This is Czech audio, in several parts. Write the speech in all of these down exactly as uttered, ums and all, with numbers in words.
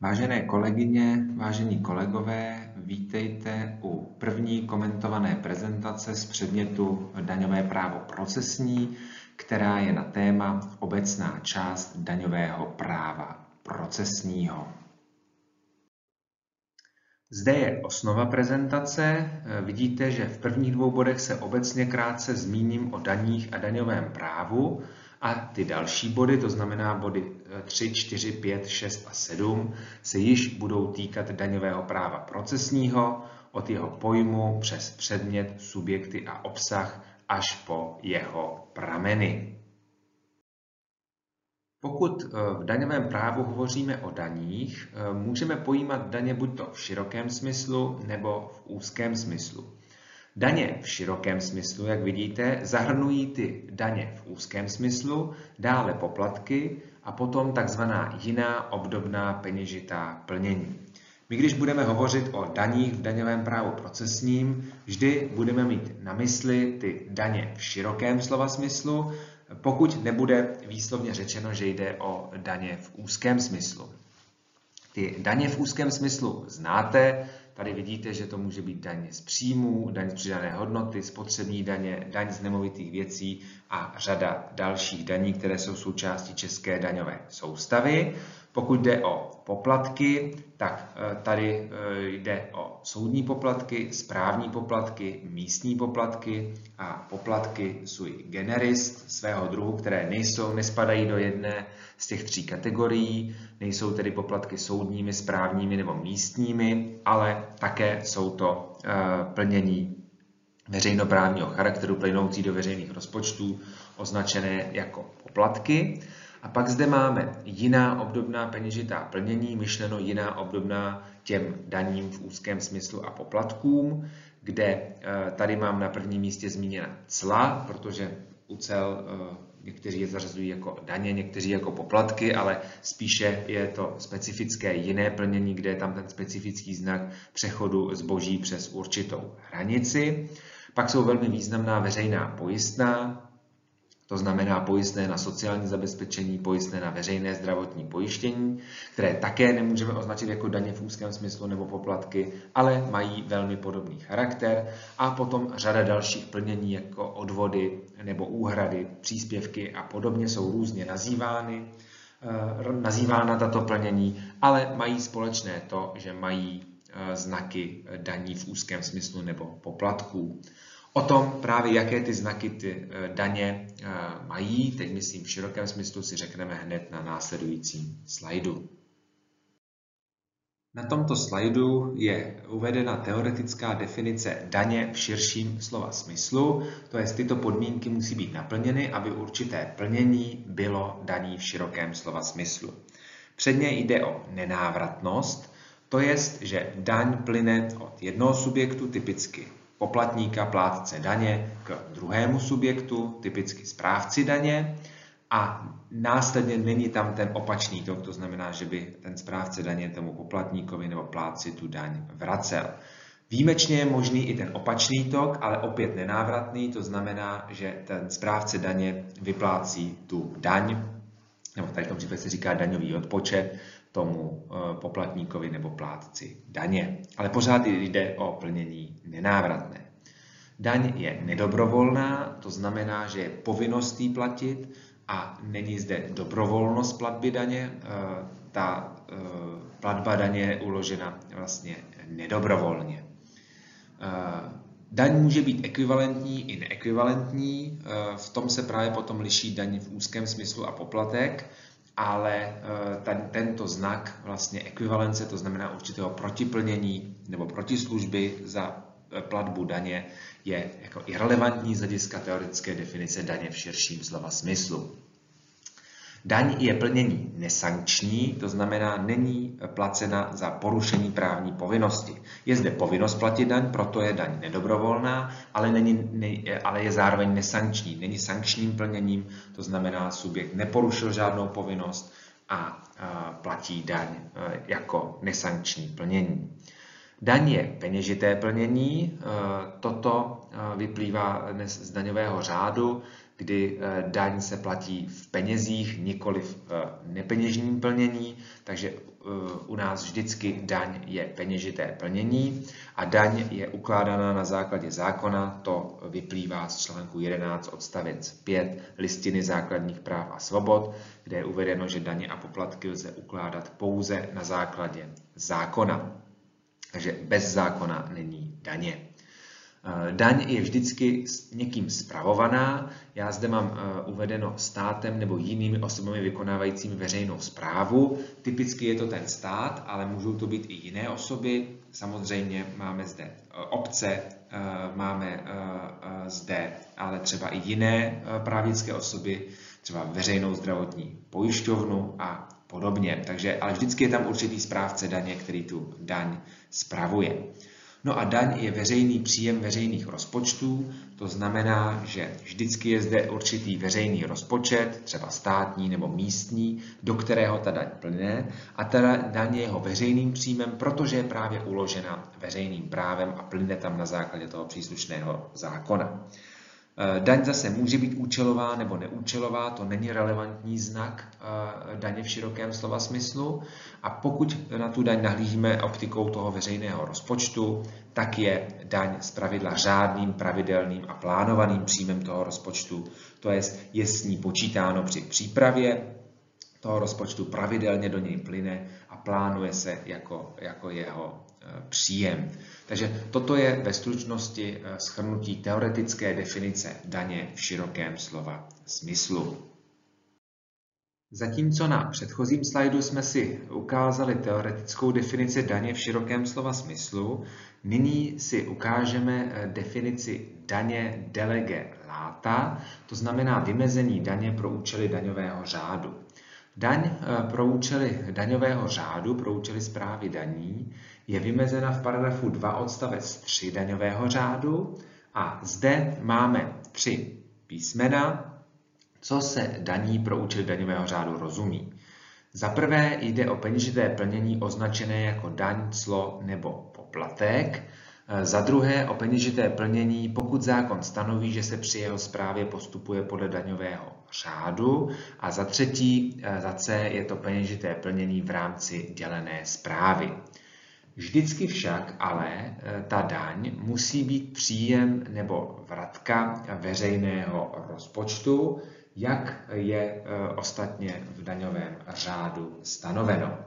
Vážené kolegyně, vážení kolegové, vítejte u první komentované prezentace z předmětu daňové právo procesní, která je na téma obecná část daňového práva procesního. Zde je osnova prezentace. Vidíte, že v prvních dvou bodech se obecně krátce zmíním o daních a daňovém právu a ty další body, to znamená body tři, čtyři, pět, šest a sedm, se již budou týkat daňového práva procesního od jeho pojmu přes předmět, subjekty a obsah až po jeho prameny. Pokud v daňovém právu hovoříme o daních, můžeme pojímat daně buďto v širokém smyslu nebo v úzkém smyslu. Daně v širokém smyslu, jak vidíte, zahrnují ty daně v úzkém smyslu, dále poplatky a potom takzvaná jiná obdobná peněžitá plnění. My, když budeme hovořit o daních v daňovém právu procesním, vždy budeme mít na mysli ty daně v širokém slova smyslu, pokud nebude výslovně řečeno, že jde o daně v úzkém smyslu. Ty daně v úzkém smyslu znáte. Tady vidíte, že to může být daň z příjmů, daň z přidané hodnoty, spotřební daně, daň z nemovitých věcí a řada dalších daní, které jsou součástí české daňové soustavy. Pokud jde o poplatky, tak tady jde o soudní poplatky, správní poplatky, místní poplatky a poplatky sui generis svého druhu, které nejsou, nespadají do jedné z těch tří kategorií, nejsou tedy poplatky soudními, správními nebo místními, ale také jsou to plnění veřejnoprávního charakteru plynoucí do veřejných rozpočtů, označené jako poplatky. A pak zde máme jiná obdobná peněžitá plnění, myšleno jiná obdobná těm daním v úzkém smyslu a poplatkům, kde tady mám na prvním místě zmíněna cla, protože u cel někteří je zařazují jako daně, někteří jako poplatky, ale spíše je to specifické jiné plnění, kde je tam ten specifický znak přechodu zboží přes určitou hranici. Pak jsou velmi významná veřejná pojistná, to znamená pojistné na sociální zabezpečení, pojistné na veřejné zdravotní pojištění, které také nemůžeme označit jako daně v úzkém smyslu nebo poplatky, ale mají velmi podobný charakter. A potom řada dalších plnění jako odvody nebo úhrady, příspěvky a podobně jsou různě nazývány, nazývána tato plnění, ale mají společné to, že mají znaky daní v úzkém smyslu nebo poplatků. O tom právě, jaké ty znaky ty daně mají, teď myslím v širokém smyslu, si řekneme hned na následujícím slajdu. Na tomto slajdu je uvedena teoretická definice daně v širším slova smyslu, to jest tyto podmínky musí být naplněny, aby určité plnění bylo daní v širokém slova smyslu. Předně jde o nenávratnost, to jest, že daň plyne od jednoho subjektu, typicky poplatníka, plátce daně, k druhému subjektu, typicky správci daně, a následně není tam ten opačný tok, to znamená, že by ten správce daně tomu poplatníkovi nebo plátci tu daň vracel. Výjimečně je možný i ten opačný tok, ale opět nenávratný, to znamená, že ten správce daně vyplácí tu daň, nebo tady v tom případě se říká daňový odpočet, tomu poplatníkovi nebo plátci daně. Ale pořád jde o plnění nenávratné. Daň je nedobrovolná, to znamená, že je povinností platit a není zde dobrovolnost platby daně. Ta platba daně je uložena vlastně nedobrovolně. Daň může být ekvivalentní i neekvivalentní, v tom se právě potom liší daň v úzkém smyslu a poplatek, ale ten, tento znak vlastně ekvivalence, to znamená určitého protiplnění nebo protislužby za platbu daně, je jako irelevantní z hlediska teoretické definice daně v širším slova smyslu. Daň je plnění nesankční, to znamená, není placena za porušení právní povinnosti. Je zde povinnost platit daň, proto je daň nedobrovolná, ale, není, ne, ale je zároveň nesankční. Není sankčním plněním, to znamená, subjekt neporušil žádnou povinnost a, a platí daň a, jako nesankční plnění. Daň je peněžité plnění, toto vyplývá dnes z daňového řádu, kdy daň se platí v penězích, nikoli v nepeněžním plnění, takže u nás vždycky daň je peněžité plnění a daň je ukládaná na základě zákona, to vyplývá z článku jedenáct odstavec pět listiny základních práv a svobod, kde je uvedeno, že daně a poplatky lze ukládat pouze na základě zákona. Takže bez zákona není daně. Daň je vždycky s někým spravovaná. Já zde mám uvedeno státem nebo jinými osobami vykonávajícími veřejnou správu. Typicky je to ten stát, ale můžou to být i jiné osoby. Samozřejmě máme zde obce, máme zde ale třeba i jiné právnické osoby, třeba veřejnou zdravotní pojišťovnu a podobně. Takže, ale vždycky je tam určitý správce daně, který tu daň spravuje. No a daň je veřejný příjem veřejných rozpočtů, to znamená, že vždycky je zde určitý veřejný rozpočet, třeba státní nebo místní, do kterého ta daň plyne a ta daň je jeho veřejným příjmem, protože je právě uložena veřejným právem a plyne tam na základě toho příslušného zákona. Daň zase může být účelová nebo neúčelová, to není relevantní znak daně v širokém slova smyslu. A pokud na tu daň nahlížíme optikou toho veřejného rozpočtu, tak je daň zpravidla řádným, pravidelným a plánovaným příjmem toho rozpočtu, to jest je s ní počítáno při přípravě toho rozpočtu, pravidelně do něj plyne a plánuje se jako, jako jeho příjem. Takže toto je ve stručnosti shrnutí teoretické definice daně v širokém slova smyslu. Zatímco na předchozím slajdu jsme si ukázali teoretickou definici daně v širokém slova smyslu, nyní si ukážeme definici daně de lege lata, to znamená vymezení daně pro účely daňového řádu. Daň pro účely daňového řádu, pro účely správy daní, je vymezena v paragrafu dva odstavec tři daňového řádu a zde máme tři písmena, co se daní pro účely daňového řádu rozumí. Za prvé jde o peněžité plnění označené jako daň, clo nebo poplatek. Za druhé o peněžité plnění, pokud zákon stanoví, že se při jeho správě postupuje podle daňového řádu. A za třetí, za C, je to peněžité plnění v rámci dělené správy. Vždycky však ale ta daň musí být příjem nebo vratka veřejného rozpočtu, jak je ostatně v daňovém řádu stanoveno.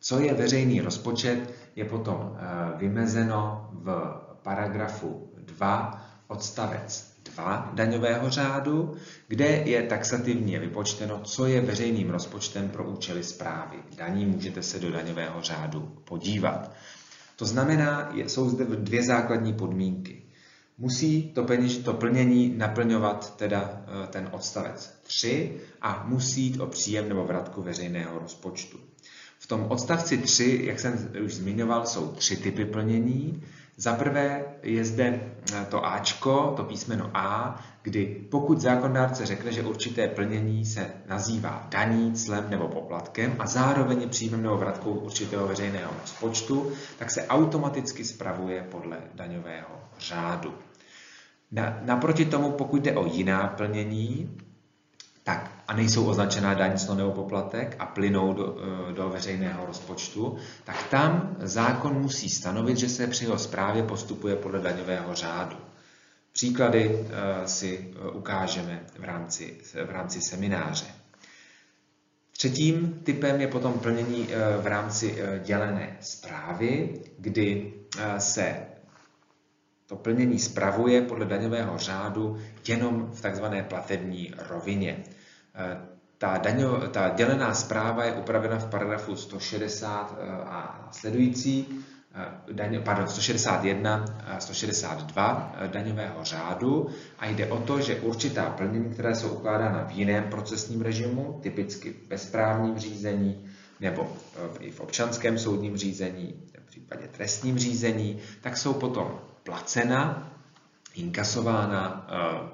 Co je veřejný rozpočet, je potom vymezeno v paragrafu dva odstavec dva daňového řádu, kde je taxativně vypočteno, co je veřejným rozpočtem pro účely správy daní. Můžete se do daňového řádu podívat. To znamená, jsou zde dvě základní podmínky. Musí to, peněž, to plnění naplňovat teda ten odstavec tři a musí jít o příjem nebo vratku veřejného rozpočtu. V tom odstavci tři, jak jsem už zmiňoval, jsou tři typy plnění. Za prvé je zde to Ačko, to písmeno A, kdy pokud zákonodárce řekne, že určité plnění se nazývá daní, clem nebo poplatkem a zároveň je příjmem nebo vratkou určitého veřejného rozpočtu, tak se automaticky spravuje podle daňového řádu. Na, naproti tomu, pokud jde o jiná plnění, tak a nejsou označená daň, clo nebo poplatek a plynou do, do veřejného rozpočtu, tak tam zákon musí stanovit, že se při jeho správě postupuje podle daňového řádu. Příklady si ukážeme v rámci, v rámci semináře. Třetím typem je potom plnění v rámci dělené správy, kdy se to plnění spravuje podle daňového řádu jenom v tzv. Platební rovině. Ta, daňo, ta dělená správa je upravena v paragrafu sto šedesát a následující, pardon, sto šedesát jedna a sto šedesát dva daňového řádu a jde o to, že určitá plnění, která jsou ukládána v jiném procesním režimu, typicky ve správním řízení nebo i v občanském soudním řízení, v případě trestním řízení, tak jsou potom placena, inkasována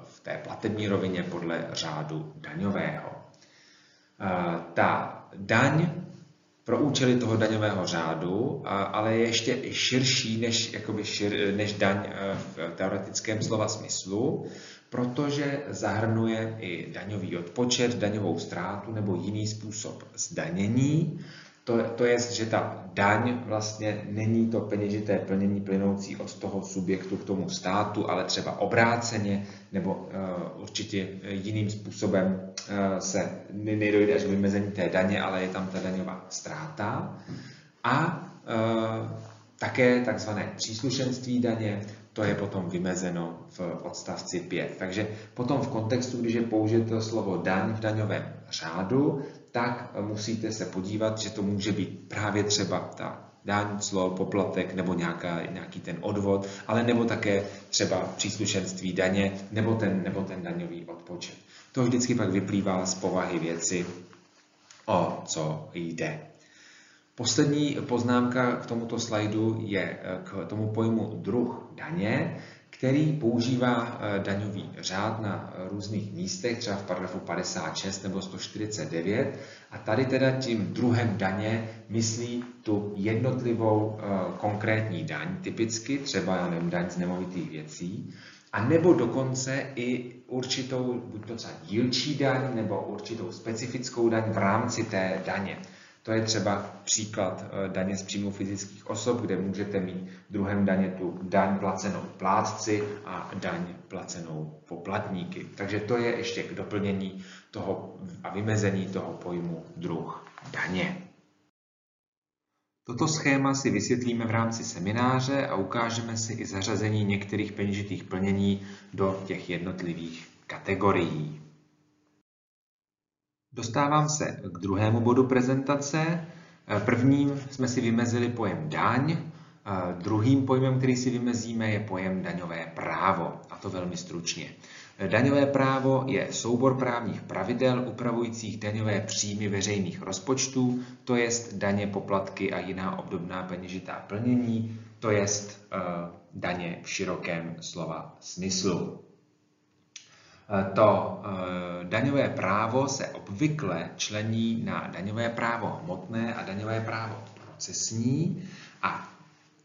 v té platební rovině podle řádu daňového. Ta daň pro účely toho daňového řádu, ale je ještě širší než, jakoby šir, než daň v teoretickém slova smyslu, protože zahrnuje i daňový odpočet, daňovou ztrátu nebo jiný způsob zdanění. To, to je, že ta daň vlastně není to peněžité plnění plynoucí od toho subjektu k tomu státu, ale třeba obráceně nebo uh, určitě jiným způsobem uh, se nedojde až k vymezení té daně, ale je tam ta daňová ztráta. A uh, také takzvané příslušenství daně, to je potom vymezeno v odstavci pět. Takže potom v kontextu, když je použito slovo daň v daňovém řádu, tak musíte se podívat, že to může být právě třeba ta daň, clo, poplatek nebo nějaká, nějaký ten odvod, ale nebo také třeba příslušenství daně nebo ten, nebo ten daňový odpočet. To vždycky pak vyplývá z povahy věci, o co jde. Poslední poznámka k tomuto slajdu je k tomu pojmu druh daně, který používá daňový řád na různých místech, třeba v paragrafu padesát šest nebo sto čtyřicet devět. A tady teda tím druhem daně myslí tu jednotlivou konkrétní daň, typicky třeba nevím, daň z nemovitých věcí, a nebo dokonce i určitou, buď to třeba dílčí daň, nebo určitou specifickou daň v rámci té daně. To je třeba příklad daně z příjmu fyzických osob, kde můžete mít v druhém daně tu daň placenou plátci a daň placenou poplatníky. Takže to je ještě k doplnění toho a vymezení toho pojmu druh daně. Toto schéma si vysvětlíme v rámci semináře a ukážeme si i zařazení některých peněžitých plnění do těch jednotlivých kategorií. Dostávám se k druhému bodu prezentace. Prvním jsme si vymezili pojem daň. Druhým pojmem, který si vymezíme, je pojem daňové právo. A to velmi stručně. Daňové právo je soubor právních pravidel upravujících daňové příjmy veřejných rozpočtů, to jest daně, poplatky a jiná obdobná peněžitá plnění, to jest daně v širokém slova smyslu. To daňové právo se obvykle člení na daňové právo hmotné a daňové právo procesní a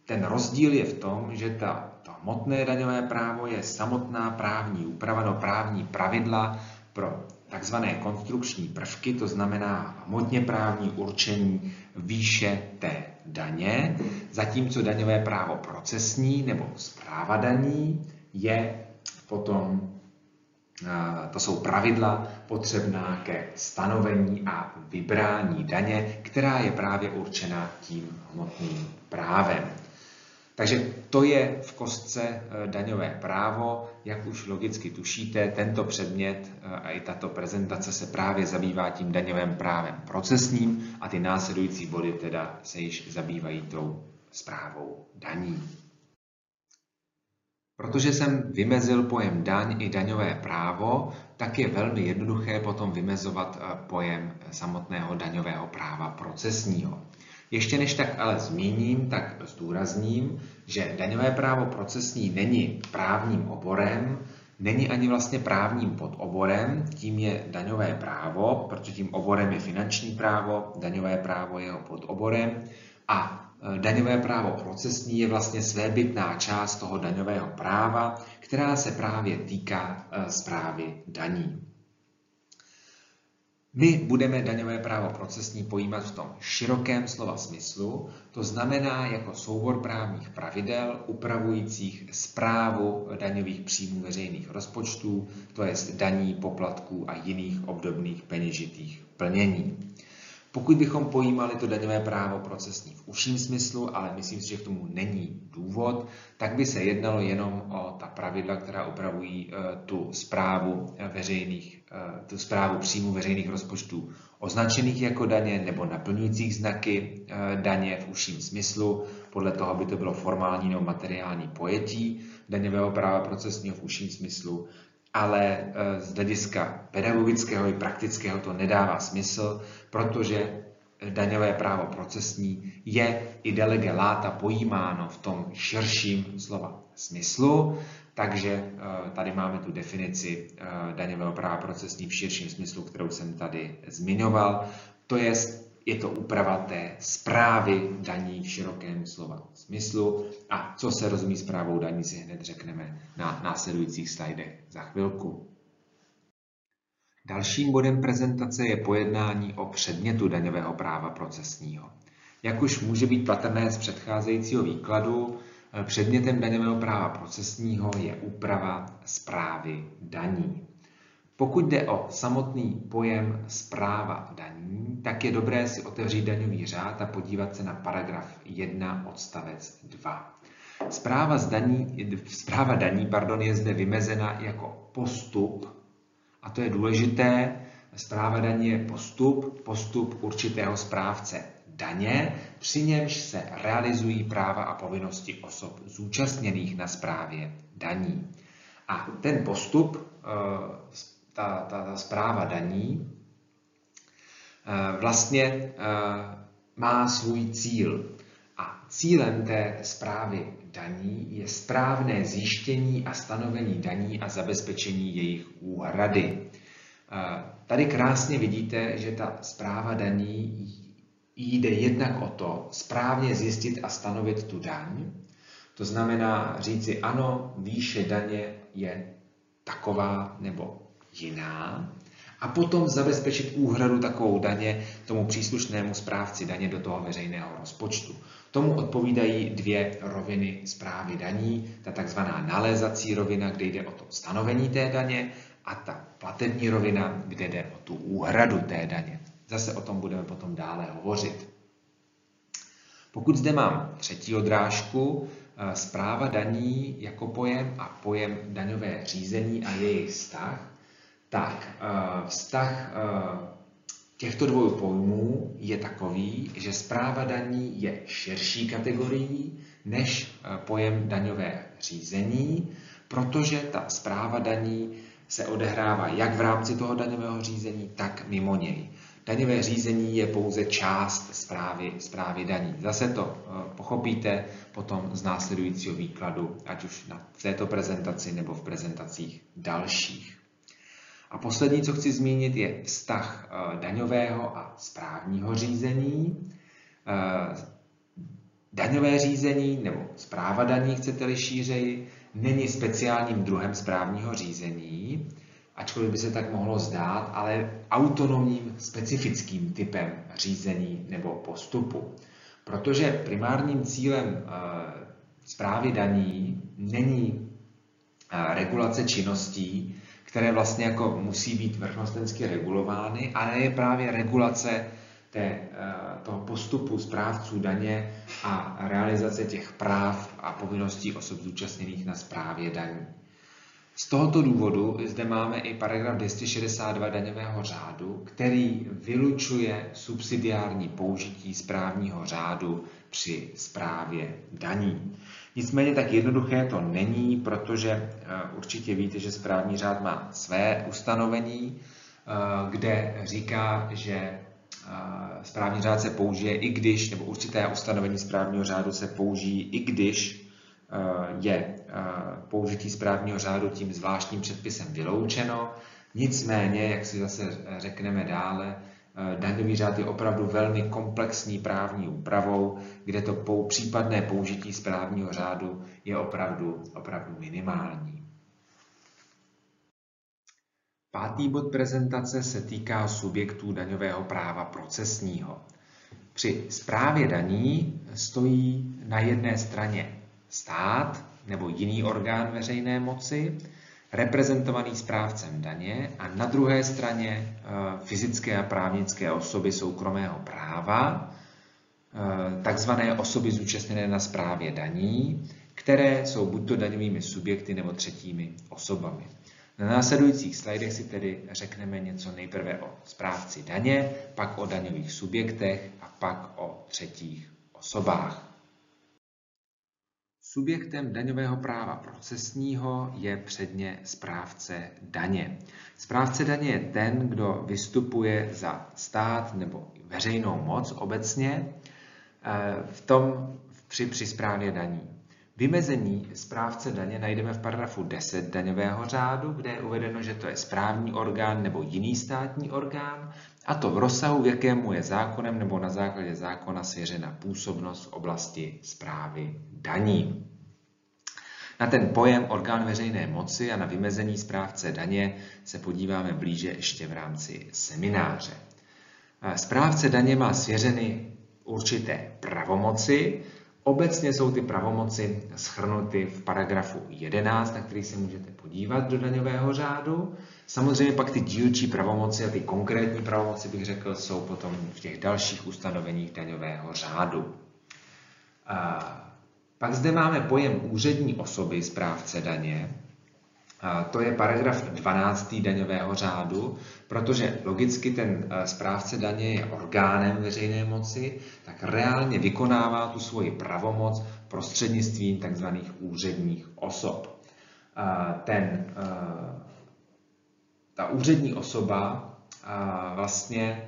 ten rozdíl je v tom, že ta, to hmotné daňové právo je samotná právní úprava, no právní pravidla pro takzvané konstrukční prvky, to znamená hmotně právní určení výše té daně, zatímco daňové právo procesní nebo správa daní je potom to jsou pravidla potřebná ke stanovení a vybrání daně, která je právě určena tím hmotným právem. Takže to je v kostce daňové právo. Jak už logicky tušíte, tento předmět a i tato prezentace se právě zabývá tím daňovým právem procesním a ty následující body teda se již zabývají tou správou daní. Protože jsem vymezil pojem daň i daňové právo, tak je velmi jednoduché potom vymezovat pojem samotného daňového práva procesního. Ještě než tak ale zmíním, tak zdůrazním, že daňové právo procesní není právním oborem, není ani vlastně právním podoborem, tím je daňové právo, protože tím oborem je finanční právo, daňové právo je jeho podoborem a daňové právo procesní je vlastně svébytná část toho daňového práva, která se právě týká správy daní. My budeme daňové právo procesní pojímat v tom širokém slova smyslu, to znamená jako soubor právních pravidel upravujících správu daňových příjmů veřejných rozpočtů, to jest daní, poplatků a jiných obdobných peněžitých plnění. Pokud bychom pojímali to daňové právo procesní v užším smyslu, ale myslím si, že k tomu není důvod, tak by se jednalo jenom o ta pravidla, která upravují tu správu, veřejných, tu správu příjmu veřejných rozpočtů označených jako daně nebo naplňujících znaky daně v užším smyslu. Podle toho by to bylo formální nebo materiální pojetí daňového práva procesního v užším smyslu. Ale z hlediska pedagogického i praktického to nedává smysl, protože daňové právo procesní je i de lege lata pojímáno v tom širším slova smyslu, takže tady máme tu definici daňového práva procesní v širším smyslu, kterou jsem tady zmiňoval, to jest je to úprava té správy daní v širokém slova smyslu. A co se rozumí správou daní, si hned řekneme na následujících slajdech za chvilku. Dalším bodem prezentace je pojednání o předmětu daňového práva procesního. Jak už může být patrné z předcházejícího výkladu, předmětem daňového práva procesního je úprava správy daní. Pokud jde o samotný pojem správa daní, tak je dobré si otevřít daňový řád a podívat se na paragraf jedna odstavec dva. Správa daní, správa daní pardon, je zde vymezena jako postup, a to je důležité, správa daní je postup, postup určitého správce daně, při němž se realizují práva a povinnosti osob zúčastněných na správě daní. A ten postup, ta, ta, ta správa daní, vlastně má svůj cíl. A cílem té správy daní je správné zjištění a stanovení daní a zabezpečení jejich úhrady. Tady krásně vidíte, že ta správa daní jde jednak o to správně zjistit a stanovit tu daň. To znamená říci ano, výše daně je taková nebo jiná. A potom zabezpečit úhradu takovou daně tomu příslušnému správci daně do toho veřejného rozpočtu. Tomu odpovídají dvě roviny správy daní, ta takzvaná nalézací rovina, kde jde o to stanovení té daně, a ta platební rovina, kde jde o tu úhradu té daně. Zase o tom budeme potom dále hovořit. Pokud zde mám třetí odrážku, správa daní jako pojem a pojem daňové řízení a jejich vztah, tak vztah těchto dvou pojmů je takový, že správa daní je širší kategorií než pojem daňové řízení, protože ta správa daní se odehrává jak v rámci toho daňového řízení, tak mimo něj. Daňové řízení je pouze část správy, správy daní. Zase to pochopíte potom z následujícího výkladu, ať už na této prezentaci nebo v prezentacích dalších. A poslední, co chci zmínit, je vztah daňového a správního řízení. Daňové řízení nebo správa daní, chcete-li šířeji, není speciálním druhem správního řízení, ačkoliv by se tak mohlo zdát, ale autonomním specifickým typem řízení nebo postupu. Protože primárním cílem správy daní není regulace činností, které vlastně jako musí být vrchnostensky regulovány, ale je právě regulace té, toho postupu správců daně a realizace těch práv a povinností osob zúčastněných na správě daní. Z tohoto důvodu zde máme i paragraf dvě stě šedesát dva daňového řádu, který vylučuje subsidiární použití správního řádu při správě daní. Nicméně tak jednoduché to není, protože určitě víte, že správní řád má své ustanovení, kde říká, že správní řád se použije i když, nebo určité ustanovení správního řádu se použijí i když je použití správního řádu tím zvláštním předpisem vyloučeno. Nicméně, jak si zase řekneme dále, daňový řád je opravdu velmi komplexní právní úpravou, kde to po případné použití správního řádu je opravdu, opravdu minimální. Pátý bod prezentace se týká subjektů daňového práva procesního. Při správě daní stojí na jedné straně stát nebo jiný orgán veřejné moci, reprezentovaný správcem daně, a na druhé straně fyzické a právnické osoby soukromého práva, takzvané osoby zúčastněné na správě daní, které jsou buďto daňovými subjekty nebo třetími osobami. Na následujících slajdech si tedy řekneme něco nejprve o správci daně, pak o daňových subjektech a pak o třetích osobách. Subjektem daňového práva procesního je předně správce daně. Správce daně je ten, kdo vystupuje za stát nebo veřejnou moc obecně v tom, při, při správě daní. Vymezení správce daně najdeme v paragrafu deset daňového řádu, kde je uvedeno, že to je správní orgán nebo jiný státní orgán, a to v rozsahu, v jakému je zákonem nebo na základě zákona svěřena působnost v oblasti správy daní. Na ten pojem orgán veřejné moci a na vymezení správce daně se podíváme blíže ještě v rámci semináře. Správce daně má svěřeny určité pravomoci. Obecně jsou ty pravomoci shrnuty v paragrafu jedenáct, na který se můžete podívat do daňového řádu. Samozřejmě pak ty dílčí pravomoci a ty konkrétní pravomoci, bych řekl, jsou potom v těch dalších ustanoveních daňového řádu. A pak zde máme pojem úřední osoby správce daně. A to je paragraf dvanáct daňového řádu, protože logicky ten správce daně je orgánem veřejné moci, tak reálně vykonává tu svoji pravomoc prostřednictvím tzv. Úředních osob. A ten, ta úřední osoba vlastně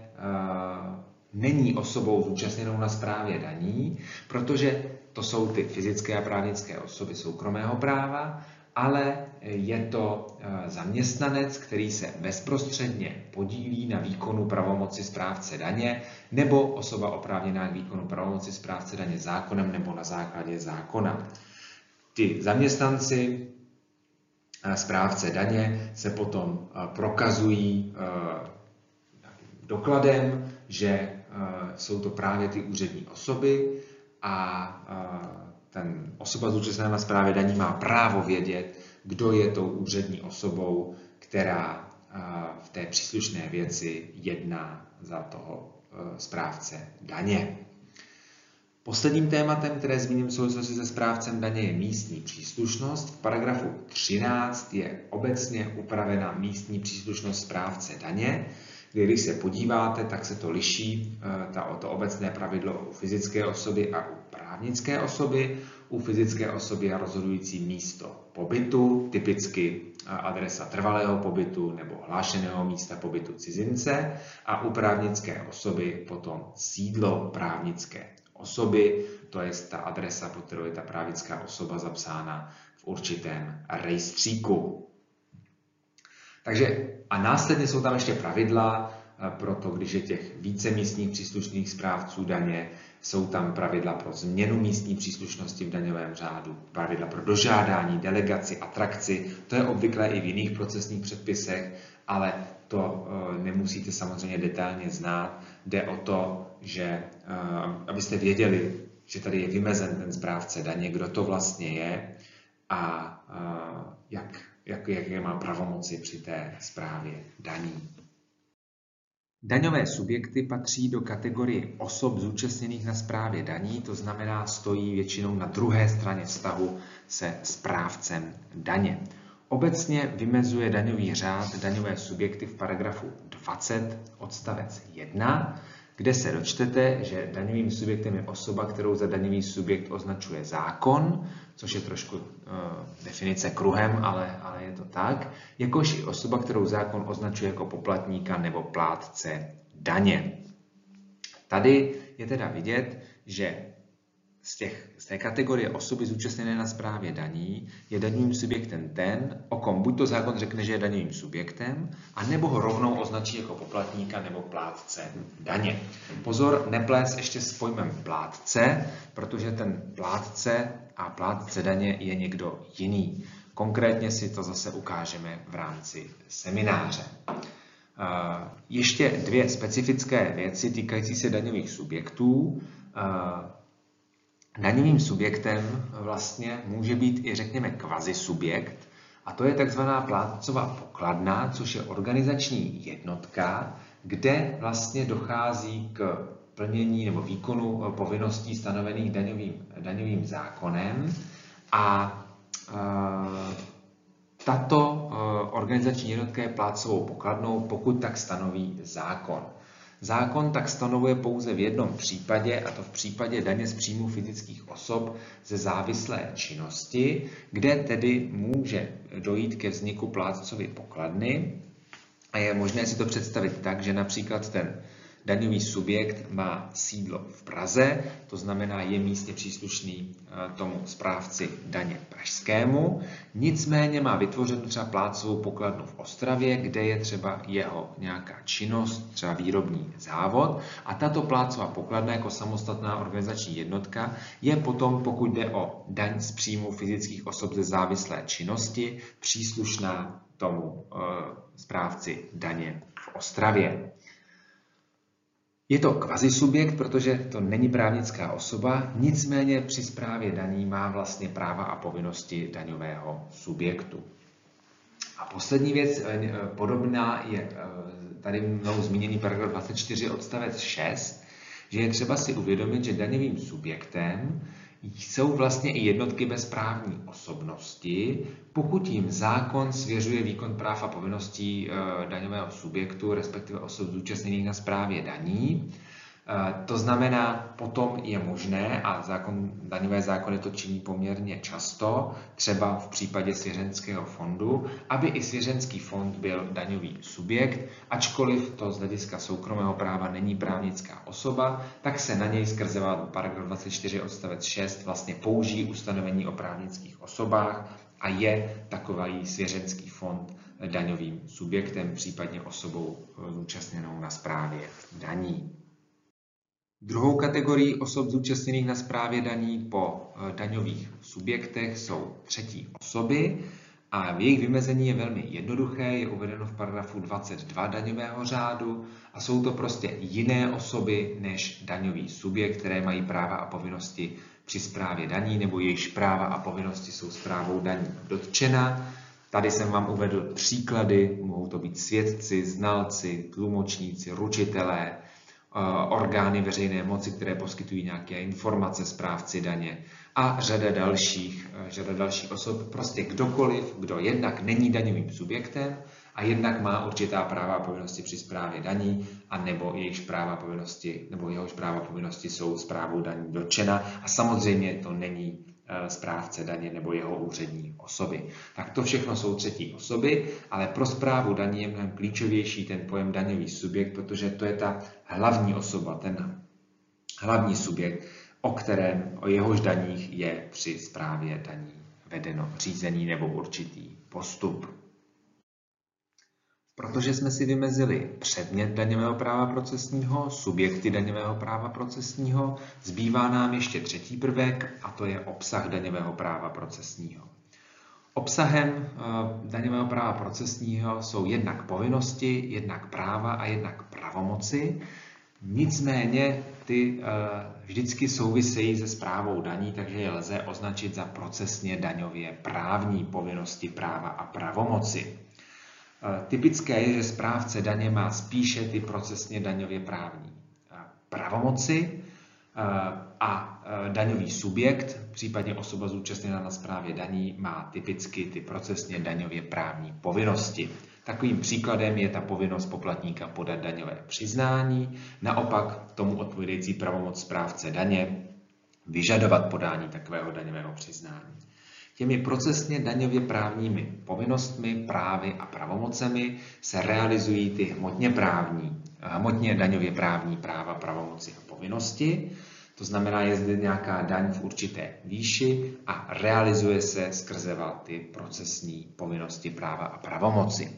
není osobou zúčastněnou na správě daní, protože to jsou ty fyzické a právnické osoby soukromého práva, ale je to zaměstnanec, který se bezprostředně podílí na výkonu pravomoci správce daně nebo osoba oprávněná k výkonu pravomoci správce daně zákonem nebo na základě zákona. Ti zaměstnanci správce daně se potom prokazují dokladem, že jsou to právě ty úřední osoby a ten osoba zúčastněná na správě daní má právo vědět, kdo je tou úřední osobou, která v té příslušné věci jedná za toho správce daně. Posledním tématem, které zmíním v souvislosti se správcem daně, je místní příslušnost. V paragrafu třináct je obecně upravena místní příslušnost správce daně. Když se podíváte, tak se to liší, to obecné pravidlo u fyzické osoby a u právnické osoby. U fyzické osoby je rozhodující místo pobytu, typicky adresa trvalého pobytu nebo hlášeného místa pobytu cizince, a u právnické osoby potom sídlo právnické osoby, to je ta adresa, pod kterou je ta právnická osoba zapsána v určitém rejstříku. Takže a následně jsou tam ještě pravidla pro to, když je těch více místních příslušných správců daně, jsou tam pravidla pro změnu místní příslušnosti v daňovém řádu, pravidla pro dožádání, delegaci, atrakci, to je obvyklé i v jiných procesních předpisech, ale to nemusíte samozřejmě detailně znát. Jde o to, že abyste věděli, že tady je vymezen ten správce daně, kdo to vlastně je a jak Jak, jaké má pravomoci při té správě daní. Daňové subjekty patří do kategorie osob zúčastněných na správě daní, to znamená, stojí většinou na druhé straně vztahu se správcem daně. Obecně vymezuje daňový řád daňové subjekty v paragrafu dvacet odstavec jedna, kde se dočtete, že daňovým subjektem je osoba, kterou za daňový subjekt označuje zákon, což je trošku uh, definice kruhem, ale, ale je to tak, jakož i osoba, kterou zákon označuje jako poplatníka nebo plátce daně. Tady je teda vidět, že z, těch, z té kategorie osoby zúčastněné na správě daní je daňovým subjektem ten, o kom buď to zákon řekne, že je daňovým subjektem, anebo ho rovnou označí jako poplatníka nebo plátce daně. Pozor, neplést ještě s pojmem plátce, protože ten plátce a plátce daně je někdo jiný. Konkrétně si to zase ukážeme v rámci semináře. Ještě dvě specifické věci týkající se daňových subjektů. Daňovým subjektem vlastně může být i, řekněme, kvazisubjekt, a to je takzvaná plátcová pokladna, což je organizační jednotka, kde vlastně dochází k plnění nebo výkonu povinností stanovených daňovým, daňovým zákonem, a e, tato organizační jednotka je plátcovou pokladnou, pokud tak stanoví zákon. Zákon tak stanovuje pouze v jednom případě, a to v případě daně z příjmu fyzických osob ze závislé činnosti, kde tedy může dojít ke vzniku plátcovy pokladny, a je možné si to představit tak, že například ten Daňový subjekt má sídlo v Praze, to znamená, je místně příslušný tomu správci daně pražskému, nicméně má vytvořenou třeba plácovou pokladnu v Ostravě, kde je třeba jeho nějaká činnost, třeba výrobní závod, a tato plácová pokladna jako samostatná organizační jednotka je potom, pokud jde o daň z příjmu fyzických osob ze závislé činnosti, příslušná tomu správci daně v Ostravě. Je to kvazisubjekt, protože to není právnická osoba, nicméně při správě daní má vlastně práva a povinnosti daňového subjektu. A poslední věc podobná je tady mnou zmíněný paragraf dvacet čtyři odstavec šest, že je třeba si uvědomit, že daňovým subjektem jsou vlastně i jednotky bez právní osobnosti, pokud jim zákon svěřuje výkon práv a povinností daňového subjektu, respektive osob zúčastněných na správě daní. To znamená, potom je možné, a zákon, daňové zákony to činí poměrně často, třeba v případě svěřenského fondu, aby i svěřenský fond byl daňový subjekt, ačkoliv to z hlediska soukromého práva není právnická osoba, tak se na něj skrze paragraf dvacet čtyři odstavec šest vlastně použijí ustanovení o právnických osobách a je takový svěřenský fond daňovým subjektem, případně osobou zúčastněnou na správě daní. Druhou kategorií osob zúčastněných na správě daní po daňových subjektech jsou třetí osoby a jejich vymezení je velmi jednoduché, je uvedeno v paragrafu dvacet dva daňového řádu a jsou to prostě jiné osoby než daňový subjekt, které mají práva a povinnosti při správě daní nebo jejichž práva a povinnosti jsou správou daní dotčena. Tady jsem vám uvedl příklady, mohou to být svědci, znalci, tlumočníci, ručitelé, orgány veřejné moci, které poskytují nějaké informace správci daně a řada dalších, řada dalších osob, prostě kdokoliv, kdo jednak není daňovým subjektem a jednak má určitá práva a povinnosti při správě daní a nebo jejichž práva a povinnosti, nebo jehož práva a povinnosti jsou správou daní dotčena a samozřejmě to není správce daně nebo jeho úřední osoby. Tak to všechno jsou třetí osoby, ale pro správu daní je mnohem klíčovější ten pojem daňový subjekt, protože to je ta hlavní osoba, ten hlavní subjekt, o kterém, o jehož daních je při správě daní vedeno řízení nebo určitý postup. Protože jsme si vymezili předmět daňového práva procesního, subjekty daňového práva procesního, zbývá nám ještě třetí prvek a to je obsah daňového práva procesního. Obsahem daňového práva procesního jsou jednak povinnosti, jednak práva a jednak pravomoci, nicméně ty vždycky souvisejí se správou daní, takže je lze označit za procesně daňově právní povinnosti, práva a pravomoci. Typické je, že správce daně má spíše ty procesně daňově právní pravomoci a daňový subjekt, případně osoba zúčastněná na správě daní, má typicky ty procesně daňově právní povinnosti. Takovým příkladem je ta povinnost poplatníka podat daňové přiznání, naopak tomu odpovídající pravomoc správce daně vyžadovat podání takového daňového přiznání. Těmi procesně daňově právními povinnostmi, právy a pravomocemi se realizují ty hmotně právní, hmotně daňově právní práva, pravomoci a povinnosti. To znamená, je zde nějaká daň v určité výši a realizuje se skrze ty procesní povinnosti, práva a pravomoci.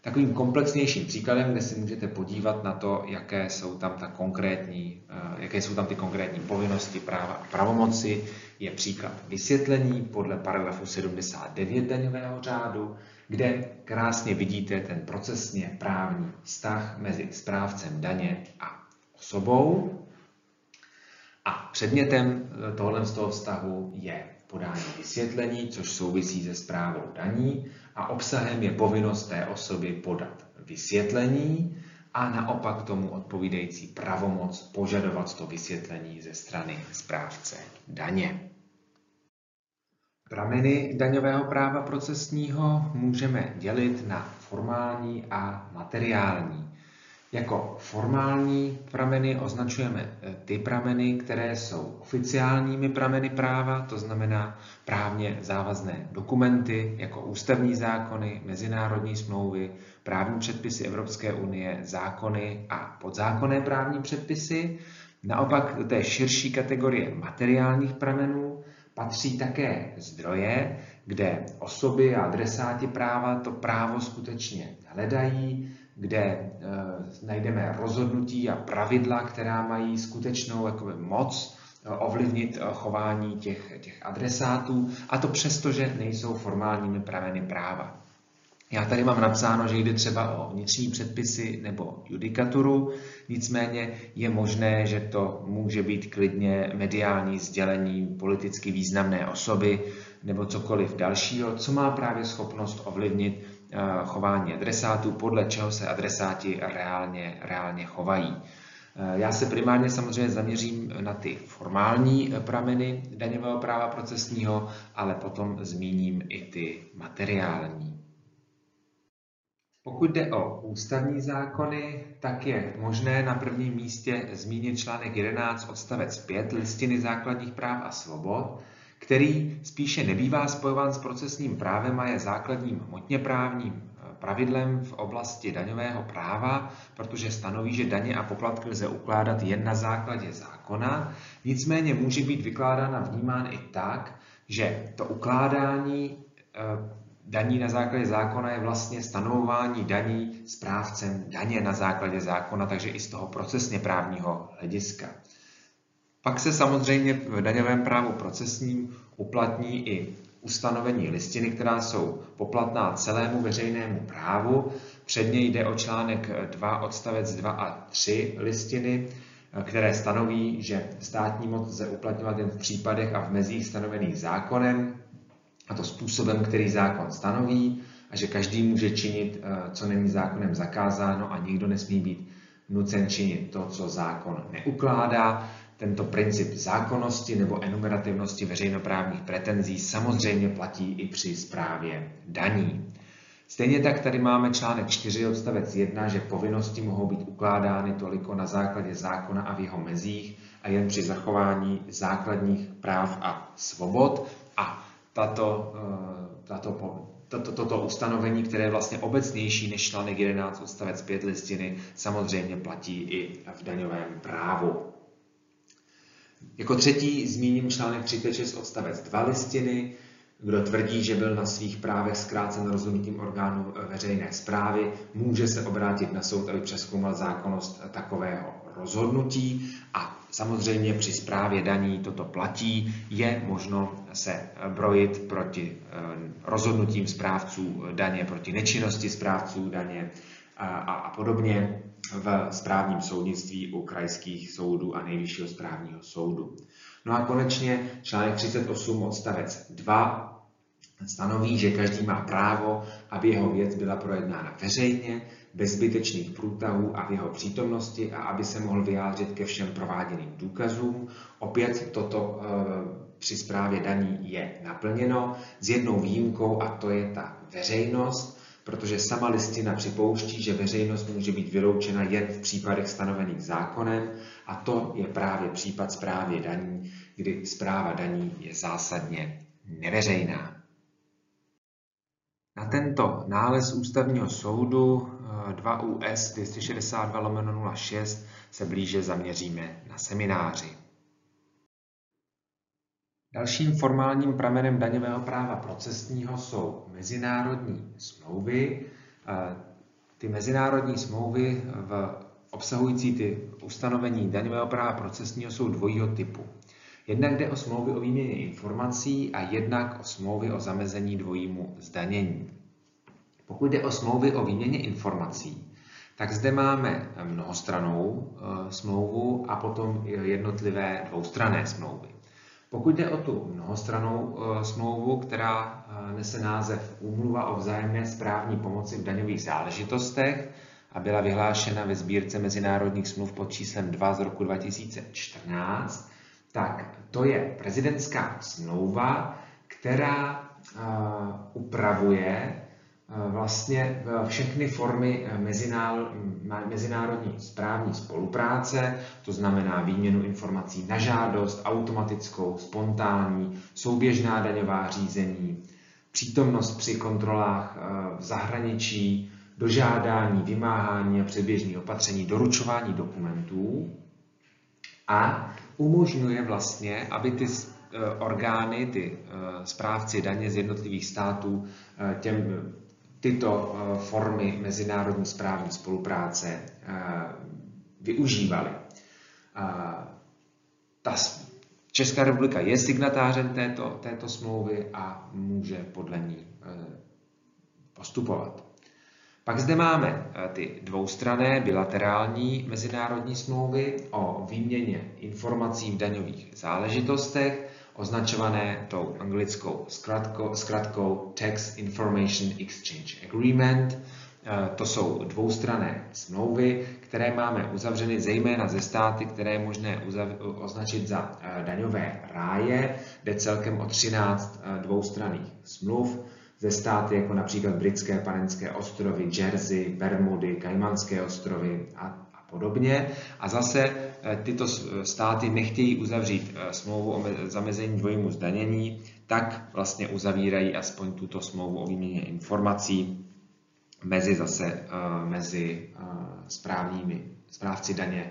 Takovým komplexnějším příkladem, kde si můžete podívat na to, jaké jsou tam, ta konkrétní, jaké jsou tam ty konkrétní povinnosti, práva a pravomoci, je příklad vysvětlení podle paragrafu sedmdesát devět daňového řádu, kde krásně vidíte ten procesně právní vztah mezi správcem daně a osobou. A předmětem tohoto z toho vztahu je podání vysvětlení, což souvisí se správou daní a obsahem je povinnost té osoby podat vysvětlení a naopak tomu odpovídající pravomoc požadovat to vysvětlení ze strany správce daně. Prameny daňového práva procesního můžeme dělit na formální a materiální. Jako formální prameny označujeme ty prameny, které jsou oficiálními prameny práva, to znamená právně závazné dokumenty, jako ústavní zákony, mezinárodní smlouvy, právní předpisy Evropské unie, zákony a podzákonné právní předpisy. Naopak do té širší kategorie materiálních pramenů patří také zdroje, kde osoby a adresáti práva to právo skutečně hledají, kde e, najdeme rozhodnutí a pravidla, která mají skutečnou jakoby, moc ovlivnit chování těch, těch adresátů, a to přesto, že nejsou formálními prameny práva. Já tady mám napsáno, že jde třeba o vnitřní předpisy nebo judikaturu, nicméně je možné, že to může být klidně mediální sdělení politicky významné osoby nebo cokoliv dalšího, co má právě schopnost ovlivnit chování adresátů, podle čeho se adresáti reálně, reálně chovají. Já se primárně samozřejmě zaměřím na ty formální prameny daňového práva procesního, ale potom zmíním i ty materiální. Pokud jde o ústavní zákony, tak je možné na prvním místě zmínit článek jedenáct odstavec pět Listiny základních práv a svobod, který spíše nebývá spojován s procesním právem a je základním hmotně právním pravidlem v oblasti daňového práva, protože stanoví, že daně a poplatky lze ukládat jen na základě zákona, nicméně může být vykládán a vnímán i tak, že to ukládání daní na základě zákona je vlastně stanovování daní správcem daně na základě zákona, takže i z toho procesně právního hlediska. Pak se samozřejmě v daňovém právu procesním uplatní i ustanovení listiny, která jsou poplatná celému veřejnému právu. Předně jde o článek dva odstavec dva a tři listiny, které stanoví, že státní moc lze uplatňovat jen v případech a v mezích stanovených zákonem, a to způsobem, který zákon stanoví, a že každý může činit, co není zákonem zakázáno, a nikdo nesmí být nucen činit to, co zákon neukládá. Tento princip zákonnosti nebo enumerativnosti veřejnoprávních pretenzí samozřejmě platí i při správě daní. Stejně tak tady máme článek čtyři odstavec jedna, že povinnosti mohou být ukládány toliko na základě zákona a v jeho mezích a jen při zachování základních práv a svobod. A tato, tato, tato, toto ustanovení, které je vlastně obecnější než článek jedenáct odstavec pět listiny, samozřejmě platí i v daňovém právu. Jako třetí zmíním článek třicet šest odstavec dva listiny, kdo tvrdí, že byl na svých právech zkrácen rozhodnutím orgánu veřejné správy, může se obrátit na soud, aby přezkoumal zákonnost takového rozhodnutí, a samozřejmě při správě daní toto platí, je možno se brojit proti rozhodnutím správců daně, proti nečinnosti správců daně a, a, a podobně v správním soudnictví u krajských soudů a Nejvyššího správního soudu. No a konečně článek třicet osm odstavec dva stanoví, že každý má právo, aby jeho věc byla projednána veřejně, bez zbytečných průtahů a v jeho přítomnosti, a aby se mohl vyjádřit ke všem prováděným důkazům. Opět toto e, při správě daní je naplněno s jednou výjimkou, a to je ta veřejnost, protože sama listina připouští, že veřejnost může být vyloučena jen v případech stanovených zákonem, a to je právě případ správy daní, kdy správa daní je zásadně neveřejná. Na tento nález Ústavního soudu dva U S dvě stě šedesát dva lomeno nula šest se blíže zaměříme na semináři. Dalším formálním pramenem daňového práva procesního jsou mezinárodní smlouvy. Ty mezinárodní smlouvy v obsahující ty ustanovení daňového práva procesního jsou dvojího typu. Jednak jde o smlouvy o výměně informací a jednak o smlouvy o zamezení dvojímu zdanění. Pokud jde o smlouvy o výměně informací, tak zde máme mnohostrannou smlouvu a potom jednotlivé dvoustranné smlouvy. Pokud jde o tu mnohostrannou smlouvu, která nese název Úmluva o vzájemné správní pomoci v daňových záležitostech a byla vyhlášena ve sbírce mezinárodních smluv pod číslem dva z roku dva tisíce čtrnáct, tak to je prezidentská smlouva, která upravuje vlastně všechny formy mezinárodní správní spolupráce, to znamená výměnu informací na žádost, automatickou, spontánní, souběžná daňová řízení, přítomnost při kontrolách v zahraničí, dožádání, vymáhání a předběžných opatření, doručování dokumentů, a umožňuje vlastně, aby ty orgány, ty správci daně z jednotlivých států těm tyto formy mezinárodní správní spolupráce využívaly. Ta Česká republika je signatářem této, této smlouvy a může podle ní postupovat. Pak zde máme ty dvoustranné bilaterální mezinárodní smlouvy o výměně informací v daňových záležitostech, označované tou anglickou zkratkou, zkratkou Tax Information Exchange Agreement. To jsou dvoustranné smlouvy, které máme uzavřeny zejména ze státy, které je možné označit za daňové ráje. Jde celkem o třináct dvoustranných smluv ze státy jako například Britské Panenské ostrovy, Jersey, Bermudy, Kajmanské ostrovy a, a podobně. A zase tyto státy nechtějí uzavřít smlouvu o zamezení dvojímu zdanění, tak vlastně uzavírají aspoň tuto smlouvu o výměně informací mezi zase mezi správními správci daně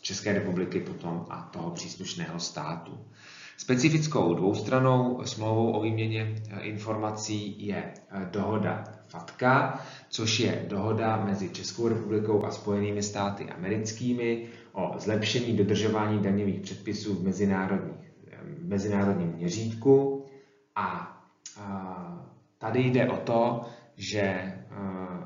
České republiky potom a toho příslušného státu. Specifickou dvoustrannou smlouvou o výměně informací je dohoda FATCA, což je dohoda mezi Českou republikou a Spojenými státy americkými o zlepšení dodržování daňových předpisů v mezinárodních, mezinárodním měřítku. A tady jde o to, že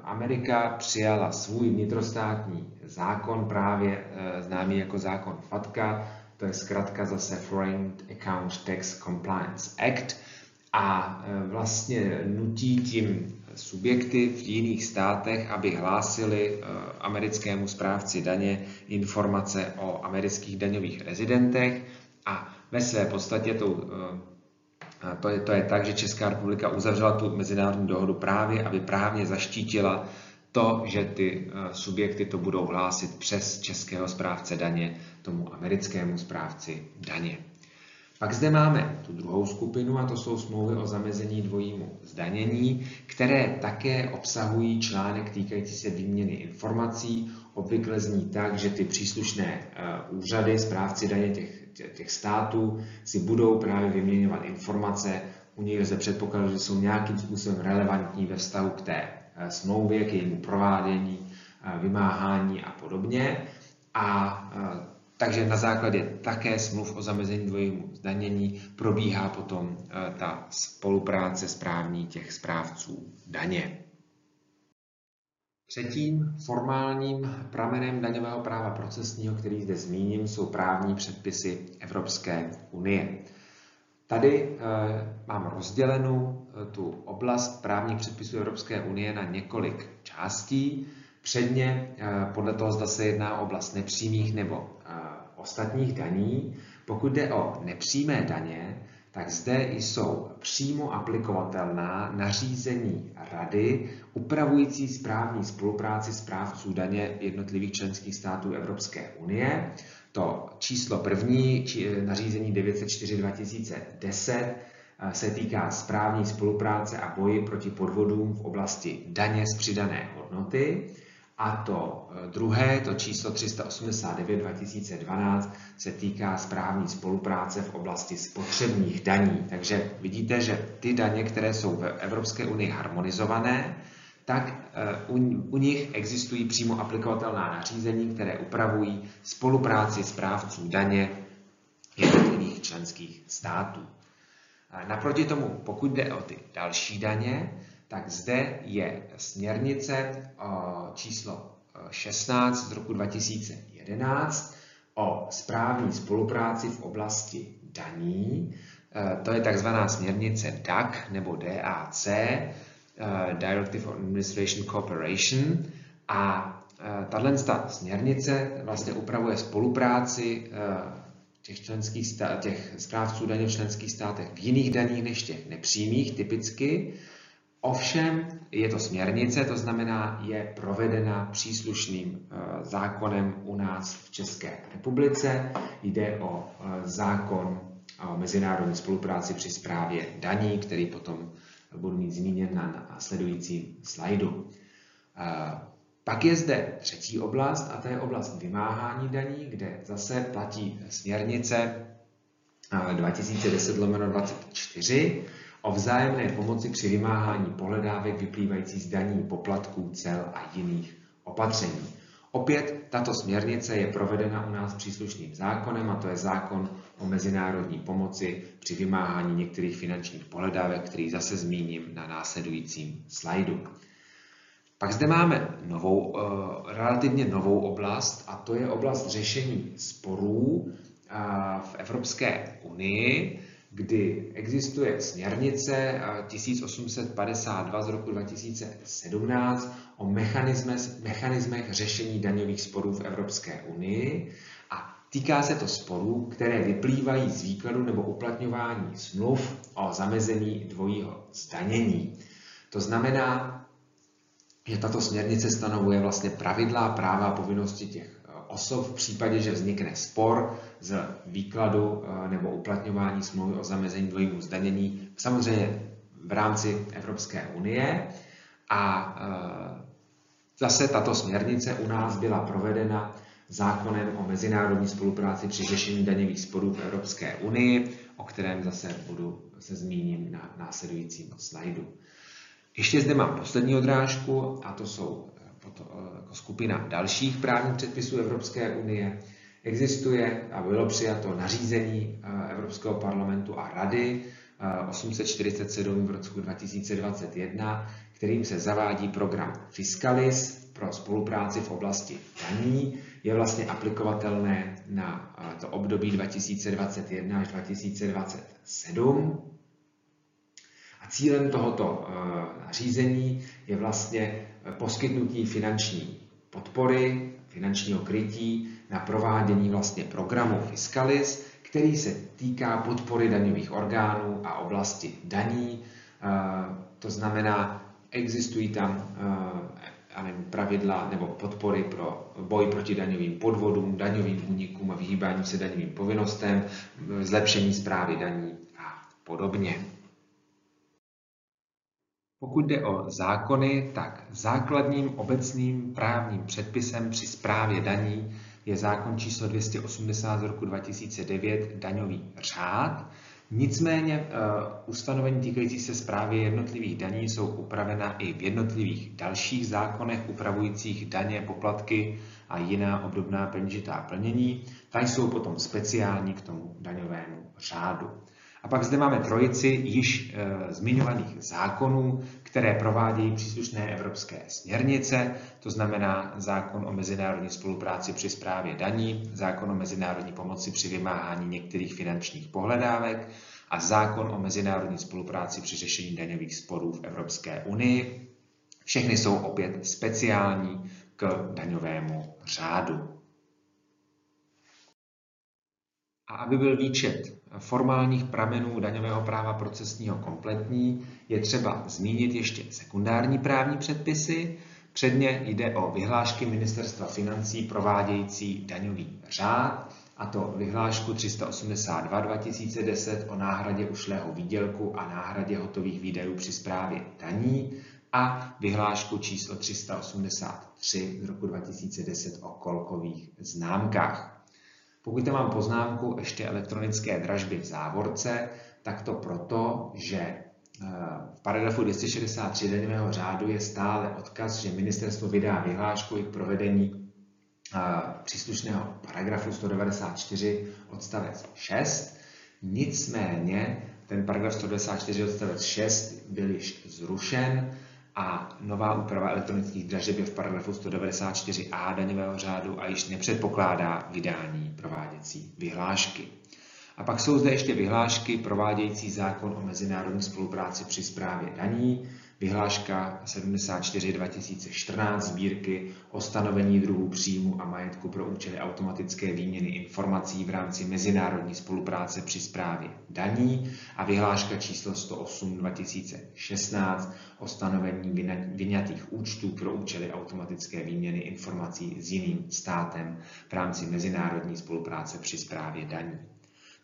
Amerika přijala svůj vnitrostátní zákon, právě známý jako zákon FATCA, to je zkrátka zase Foreign Account Tax Compliance Act, a vlastně nutí tím subjekty v jiných státech, aby hlásili americkému správci daně informace o amerických daňových rezidentech, a ve své podstatě tou To je, to je tak, že Česká republika uzavřela tu mezinárodní dohodu právě, aby právně zaštítila to, že ty subjekty to budou hlásit přes českého správce daně tomu americkému správci daně. Pak zde máme tu druhou skupinu, a to jsou smlouvy o zamezení dvojímu zdanění, které také obsahují článek týkající se výměny informací. Obvykle zní tak, že ty příslušné úřady, správci daně těch, těch států si budou právě vyměňovat informace, u nich lze předpokládat, že jsou nějakým způsobem relevantní ve vztahu k té smlouvě, k jejímu provádění, vymáhání a podobně. A takže na základě také smluv o zamezení dvojímu zdanění probíhá potom ta spolupráce správní těch správců daně. Třetím formálním pramenem daňového práva procesního, který zde zmíním, jsou právní předpisy Evropské unie. Tady mám rozdělenou tu oblast právních předpisů Evropské unie na několik částí. Předně podle toho, zda se jedná o oblast nepřímých nebo ostatních daní. Pokud jde o nepřímé daně, tak zde jsou přímo aplikovatelná nařízení Rady upravující správní spolupráci správců daně jednotlivých členských států Evropské unie. To číslo první, či nařízení devět set čtyři lomeno dva tisíce deset, se týká správní spolupráce a boji proti podvodům v oblasti daně z přidané hodnoty. A to druhé, to číslo tři sta osmdesát devět lomeno dva tisíce dvanáct, se týká správní spolupráce v oblasti spotřebních daní. Takže vidíte, že ty daně, které jsou v Evropské unii harmonizované, tak u nich existují přímo aplikovatelná nařízení, které upravují spolupráci správců daně jednotlivých členských států. Naproti tomu, pokud jde o ty další daně, tak zde je směrnice číslo šestnáct z roku dva tisíce jedenáct o správní spolupráci v oblasti daní. To je takzvaná směrnice D A C nebo D A C, Directive on Administration Cooperation. A tato směrnice vlastně upravuje spolupráci těch, členských stá- těch správců daně v členských státech v jiných daních než těch nepřímých typicky. Ovšem je to směrnice, to znamená, je provedena příslušným zákonem u nás v České republice. Jde o zákon o mezinárodní spolupráci při správě daní, který potom budu mít zmíněn na sledujícím slajdu. Pak je zde třetí oblast a to je oblast vymáhání daní, kde zase platí směrnice dva tisíce deset lomeno dvacet čtyři o vzájemné pomoci při vymáhání pohledávek vyplývajících z daní, poplatků, cel a jiných opatření. Opět tato směrnice je provedena u nás příslušným zákonem a to je zákon o mezinárodní pomoci při vymáhání některých finančních pohledávek, který zase zmíním na následujícím slajdu. Pak zde máme novou, relativně novou oblast a to je oblast řešení sporů v Evropské unii, kdy existuje směrnice tisíc osm set padesát dva z roku dva tisíce sedmnáct o mechanismech řešení daňových sporů v Evropské unii a týká se to sporů, které vyplývají z výkladu nebo uplatňování smluv o zamezení dvojího zdanění. To znamená, že tato směrnice stanovuje vlastně pravidla, práva a povinnosti těch osob v případě, že vznikne spor z výkladu nebo uplatňování smlouvy o zamezení dvojímu zdanění, samozřejmě v rámci Evropské unie. A zase tato směrnice u nás byla provedena zákonem o mezinárodní spolupráci při řešení daňových sporů v Evropské unii, o kterém zase budu se zmíním na následujícím slajdu. Ještě zde mám poslední odrážku a to jsou skupina dalších právních předpisů Evropské unie. Existuje a bylo přijato nařízení Evropského parlamentu a Rady osm set čtyřicet sedm v roce dva tisíce dvacet jedna, kterým se zavádí program Fiscalis pro spolupráci v oblasti daní. Je vlastně aplikovatelné na to období dva tisíce dvacet jedna až dva tisíce dvacet sedm. A cílem tohoto nařízení je vlastně poskytnutí finanční podpory, finančního krytí na provádění vlastně programu Fiscalis, který se týká podpory daňových orgánů a oblasti daní. To znamená, existují tam pravidla nebo podpory pro boj proti daňovým podvodům, daňovým únikům a vyhýbání se daňovým povinnostem, zlepšení správy daní a podobně. Pokud jde o zákony, tak základním obecným právním předpisem při správě daní je zákon číslo dvě stě osmdesát z roku dva tisíce devět, daňový řád. Nicméně ustanovení týkající se správy jednotlivých daní jsou upravena i v jednotlivých dalších zákonech upravujících daně, poplatky a jiná obdobná peněžitá plnění. Ta jsou potom speciální k tomu daňovému řádu. A pak zde máme trojici již e, zmiňovaných zákonů, které provádějí příslušné evropské směrnice, to znamená zákon o mezinárodní spolupráci při správě daní, zákon o mezinárodní pomoci při vymáhání některých finančních pohledávek a zákon o mezinárodní spolupráci při řešení daňových sporů v Evropské unii. Všechny jsou opět speciální k daňovému řádu. A aby byl výčet formálních pramenů daňového práva procesního kompletní, je třeba zmínit ještě sekundární právní předpisy. Předně jde o vyhlášky Ministerstva financí provádějící daňový řád, a to vyhlášku tři sta osmdesát dva lomeno dva tisíce deset o náhradě ušlého výdělku a náhradě hotových výdajů při správě daní a vyhlášku číslo tři sta osmdesát tři z roku dva tisíce deset o kolkových známkách. Pokud tam mám poznámku ještě elektronické dražby v závorce, tak to proto, že v paragrafu dvě stě šedesát tři daňového řádu je stále odkaz, že ministerstvo vydá vyhlášku i k provedení příslušného paragrafu sto devadesát čtyři odstavec šest. Nicméně ten paragraf sto devadesát čtyři odstavec šest byl již zrušen a nová úprava elektronických dražeb je v paragrafu sto devadesát čtyři a daňového řádu a již nepředpokládá vydání prováděcí vyhlášky. A pak jsou zde ještě vyhlášky provádějící zákon o mezinárodní spolupráci při správě daní, vyhláška sedmdesát čtyři lomeno dva tisíce čtrnáct sbírky o stanovení druhů příjmu a majetku pro účely automatické výměny informací v rámci mezinárodní spolupráce při správě daní a vyhláška číslo sto osm lomeno dva tisíce šestnáct o stanovení vyňatých účtů pro účely automatické výměny informací s jiným státem v rámci mezinárodní spolupráce při správě daní.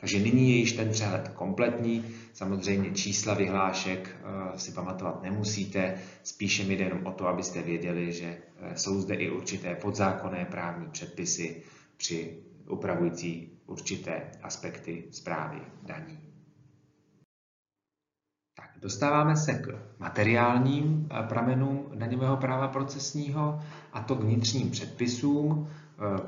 Takže nyní je již ten přehled kompletní, samozřejmě čísla vyhlášek si pamatovat nemusíte, spíše mi jde jenom o to, abyste věděli, že jsou zde i určité podzákonné právní předpisy při upravující určité aspekty správy daní. Tak, dostáváme se k materiálním pramenům daňového práva procesního, a to k vnitřním předpisům.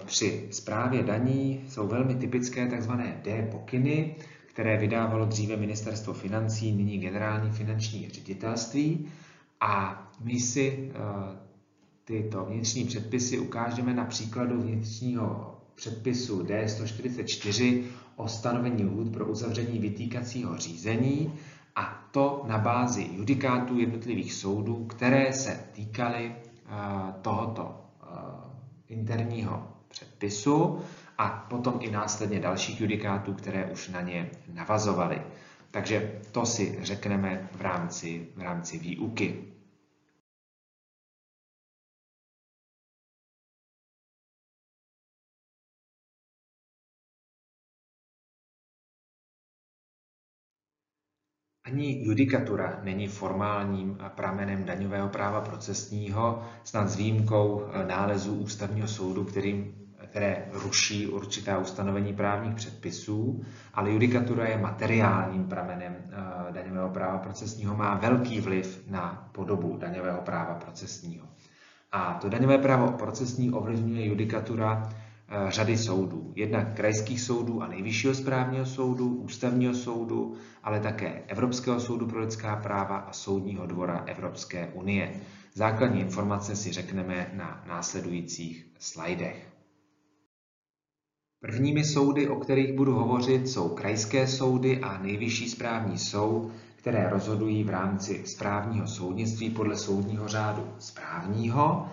Při správě daní jsou velmi typické tzv. D-pokyny, které vydávalo dříve Ministerstvo financí, nyní Generální finanční ředitelství. A my si tyto vnitřní předpisy ukážeme na příkladu vnitřního předpisu D sto čtyřicet čtyři o stanovení lhůt pro uzavření vytýkacího řízení, a to na bázi judikátů jednotlivých soudů, které se týkaly tohoto interního předpisu a potom i následně dalších judikátů, které už na ně navazovaly. Takže to si řekneme v rámci, v rámci výuky. Ani judikatura není formálním pramenem daňového práva procesního, snad s výjimkou nálezů Ústavního soudu, kterým, které ruší určitá ustanovení právních předpisů, ale judikatura je materiálním pramenem daňového práva procesního, má velký vliv na podobu daňového práva procesního. A to daňové právo procesní ovlivňuje judikatura řady soudů, jednak krajských soudů a Nejvyššího správního soudu, Ústavního soudu, ale také Evropského soudu pro lidská práva a Soudního dvora Evropské unie. Základní informace si řekneme na následujících slajdech. Prvními soudy, o kterých budu hovořit, jsou krajské soudy a Nejvyšší správní soud, které rozhodují v rámci správního soudnictví podle soudního řádu správního,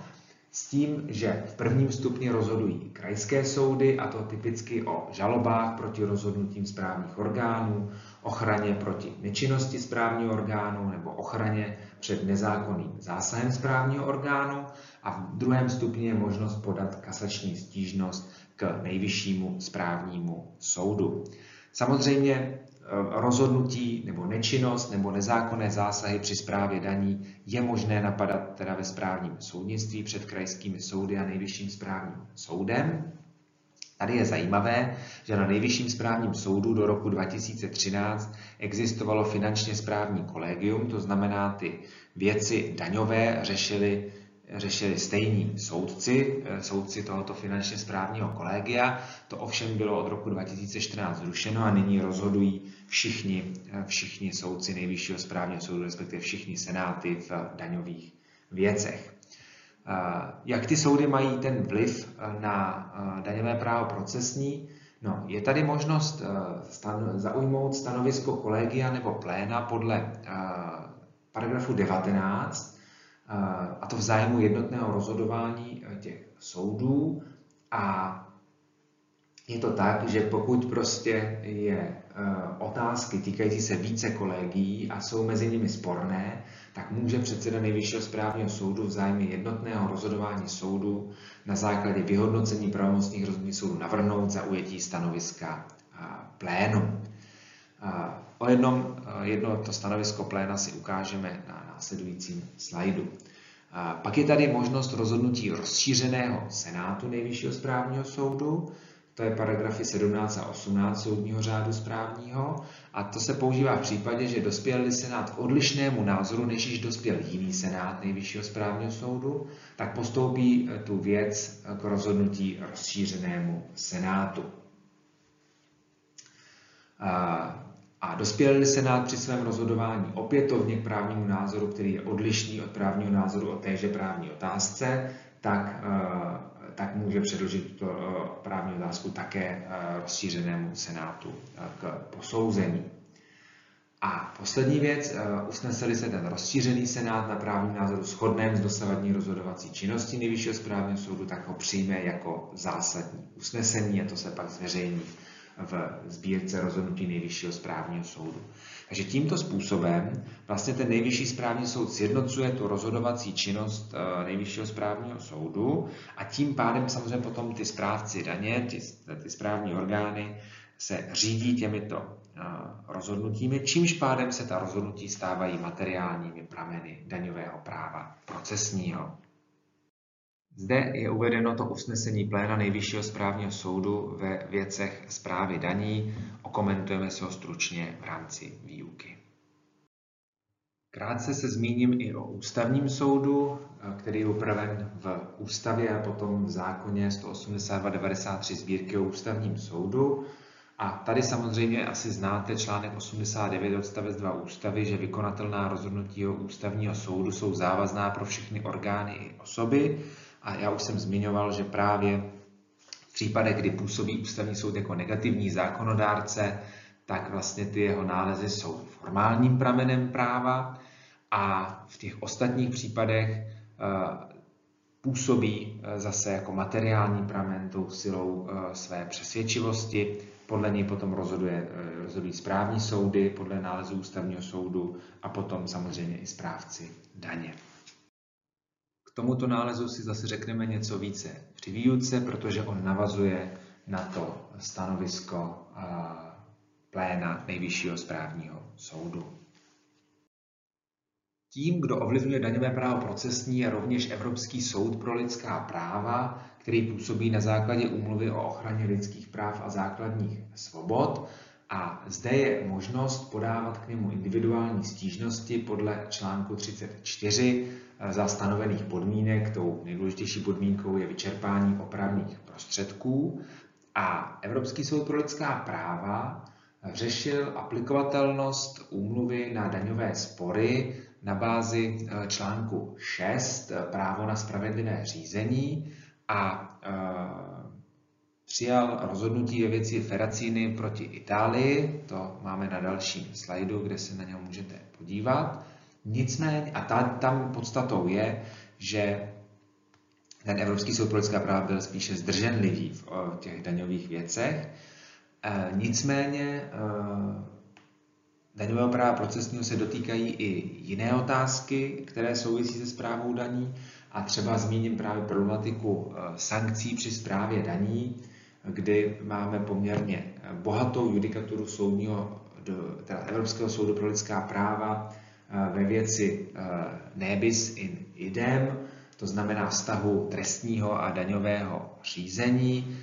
s tím, že v prvním stupni rozhodují krajské soudy, a to typicky o žalobách proti rozhodnutím správních orgánů, ochraně proti nečinnosti správního orgánu nebo ochraně před nezákonným zásahem správního orgánu, a v druhém stupni je možnost podat kasační stížnost k Nejvyššímu správnímu soudu. Samozřejmě rozhodnutí nebo nečinnost nebo nezákonné zásahy při správě daní je možné napadat teda ve správním soudnictví před krajskými soudy a Nejvyšším správním soudem. Tady je zajímavé, že na Nejvyšším správním soudu do roku dva tisíce třináct existovalo finančně správní kolegium, to znamená, ty věci daňové řešili řešili stejní soudci, soudci tohoto finančně správního kolegia. To ovšem bylo od roku dva tisíce čtrnáct zrušeno a nyní rozhodují všichni, všichni soudci Nejvyššího správního soudu, respektive všichni senáty v daňových věcech. Jak ty soudy mají ten vliv na daňové právo procesní? No, je tady možnost stan- zaujmout stanovisko kolegia nebo pléna podle paragrafu devatenáct, a to v zájmu jednotného rozhodování těch soudů, a je to tak, že pokud prostě je otázky týkající se více kolegií a jsou mezi nimi sporné, tak může předseda Nejvyššího správního soudu v zájmu jednotného rozhodování soudu na základě vyhodnocení pravomocných rozhodnutí soudu navrhnout zaujetí stanoviska plénu. O jednom, jedno to stanovisko pléna si ukážeme na následujícím slajdu. Pak je tady možnost rozhodnutí rozšířeného senátu Nejvyššího správního soudu, to je paragrafy sedmnáct a osmnáct soudního řádu správního, a to se používá v případě, že dospěl senát k odlišnému názoru, než již dospěl jiný senát Nejvyššího správního soudu, tak postoupí tu věc k rozhodnutí rozšířenému senátu. A dospěl senát při svém rozhodování opětovně k právnímu názoru, který je odlišný od právního názoru o téže právní otázce, tak, tak může předložit to právní otázku také rozšířenému senátu k posouzení. A poslední věc, usneseli se ten rozšířený senát na právním názoru shodném s dosavadní rozhodovací činností Nejvyššího správního soudu, tak ho přijme jako zásadní usnesení a to se pak zveřejní v sbírce rozhodnutí Nejvyššího správního soudu. Takže tímto způsobem vlastně ten Nejvyšší správní soud sjednocuje tu rozhodovací činnost Nejvyššího správního soudu a tím pádem samozřejmě potom ty správci daně, ty, ty správní orgány se řídí těmito rozhodnutími, čímž pádem se ta rozhodnutí stávají materiálními prameny daňového práva procesního. Zde je uvedeno to usnesení pléna Nejvyššího správního soudu ve věcech správy daní. Okomentujeme se ho stručně v rámci výuky. Krátce se zmíním i o Ústavním soudu, který je upraven v ústavě a potom v zákoně sto osmdesát dva devadesát tři sbírky o Ústavním soudu. A tady samozřejmě asi znáte článek osmdesát devět odstavec dva ústavy, že vykonatelná rozhodnutí o Ústavního soudu jsou závazná pro všechny orgány i osoby. A já už jsem zmiňoval, že právě v případech, kdy působí Ústavní soud jako negativní zákonodárce, tak vlastně ty jeho nálezy jsou formálním pramenem práva a v těch ostatních případech působí zase jako materiální pramen tou silou své přesvědčivosti. Podle něj potom rozhoduje, rozhodují správní soudy, podle nálezu Ústavního soudu a potom samozřejmě i správci daně. K tomuto nálezu si zase řekneme něco více při výuce, protože on navazuje na to stanovisko pléna Nejvyššího správního soudu. Tím, kdo ovlivňuje daňové právo procesní, je rovněž Evropský soud pro lidská práva, který působí na základě Úmluvy o ochraně lidských práv a základních svobod. A zde je možnost podávat k němu individuální stížnosti podle článku třicet čtyři za stanovených podmínek. Tou nejdůležitější podmínkou je vyčerpání opravných prostředků. A Evropský soud pro lidská práva řešil aplikovatelnost úmluvy na daňové spory na bázi článku šest právo na spravedlivé řízení a e, přijal rozhodnutí ve věci Ferracini proti Itálii, to máme na dalším slajdu, kde se na něj můžete podívat. Nicméně, a ta, tam podstatou je, že ten Evropský soud pro lidská práva byl spíše zdrženlivý v, v těch daňových věcech. E, nicméně e, daňového práva procesního se dotýkají i jiné otázky, které souvisí se správou daní a třeba zmíním právě problematiku sankcí při správě daní, kdy máme poměrně bohatou judikaturu soudního, teda Evropského soudu pro lidská práva ve věci ne bis in idem, to znamená vztahu trestního a daňového řízení.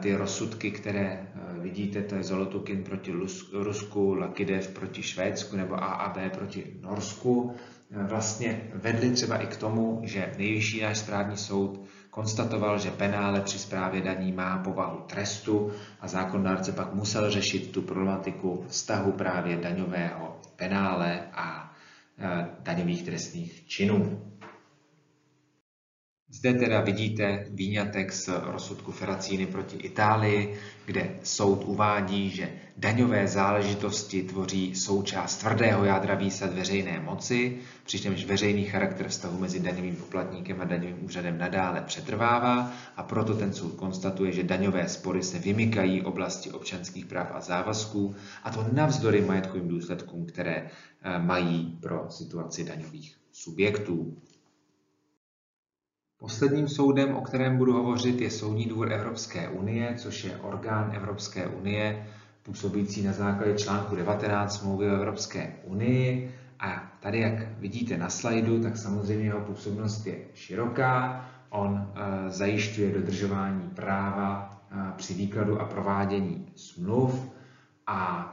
Ty rozsudky, které vidíte, to je Zolotukin proti Rusku, Lakidev proti Švédsku nebo A A B proti Norsku, vlastně vedly třeba i k tomu, že Nejvyšší náš správní soud konstatoval, že penále při správě daní má povahu trestu a zákonodárce pak musel řešit tu problematiku vztahu právě daňového penále a daňových trestných činů. Zde teda vidíte výňatek z rozsudku Ferracini proti Itálii, kde soud uvádí, že daňové záležitosti tvoří součást tvrdého jádra výsad veřejné moci, přičemž veřejný charakter vztahu mezi daňovým poplatníkem a daňovým úřadem nadále přetrvává a proto ten soud konstatuje, že daňové spory se vymykají oblasti občanských práv a závazků a to navzdory majetkovým důsledkům, které mají pro situaci daňových subjektů. Posledním soudem, o kterém budu hovořit, je Soudní dvůr Evropské unie, což je orgán Evropské unie, působící na základě článku devatenáct smlouvy o Evropské unii. A tady, jak vidíte na slajdu, tak samozřejmě jeho působnost je široká. On zajišťuje dodržování práva při výkladu a provádění smluv a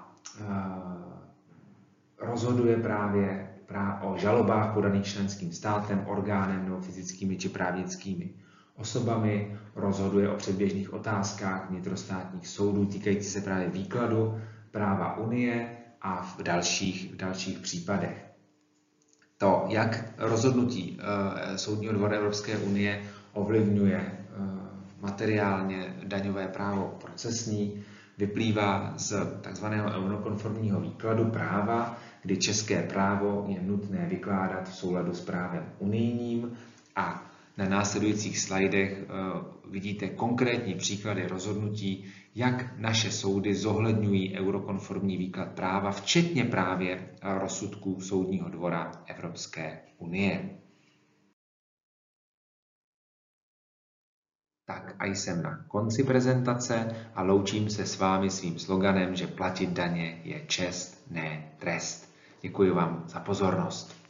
rozhoduje právě o žalobách podaných členským státem, orgánem nebo fyzickými či právnickými osobami, rozhoduje o předběžných otázkách vnitrostátních soudů týkající se právě výkladu práva Unie a v dalších, v dalších případech. To, jak rozhodnutí e, Soudního dvora Evropské unie ovlivňuje e, materiálně daňové právo procesní, vyplývá z tzv. Eurokonformního výkladu práva, kdy české právo je nutné vykládat v souladu s právem unijním, a na následujících slajdech vidíte konkrétní příklady rozhodnutí, jak naše soudy zohledňují eurokonformní výklad práva, včetně právě rozsudků Soudního dvora Evropské unie. Tak a jsem na konci prezentace a loučím se s vámi svým sloganem, že platit daně je čest, ne trest. Děkuji vám za pozornost.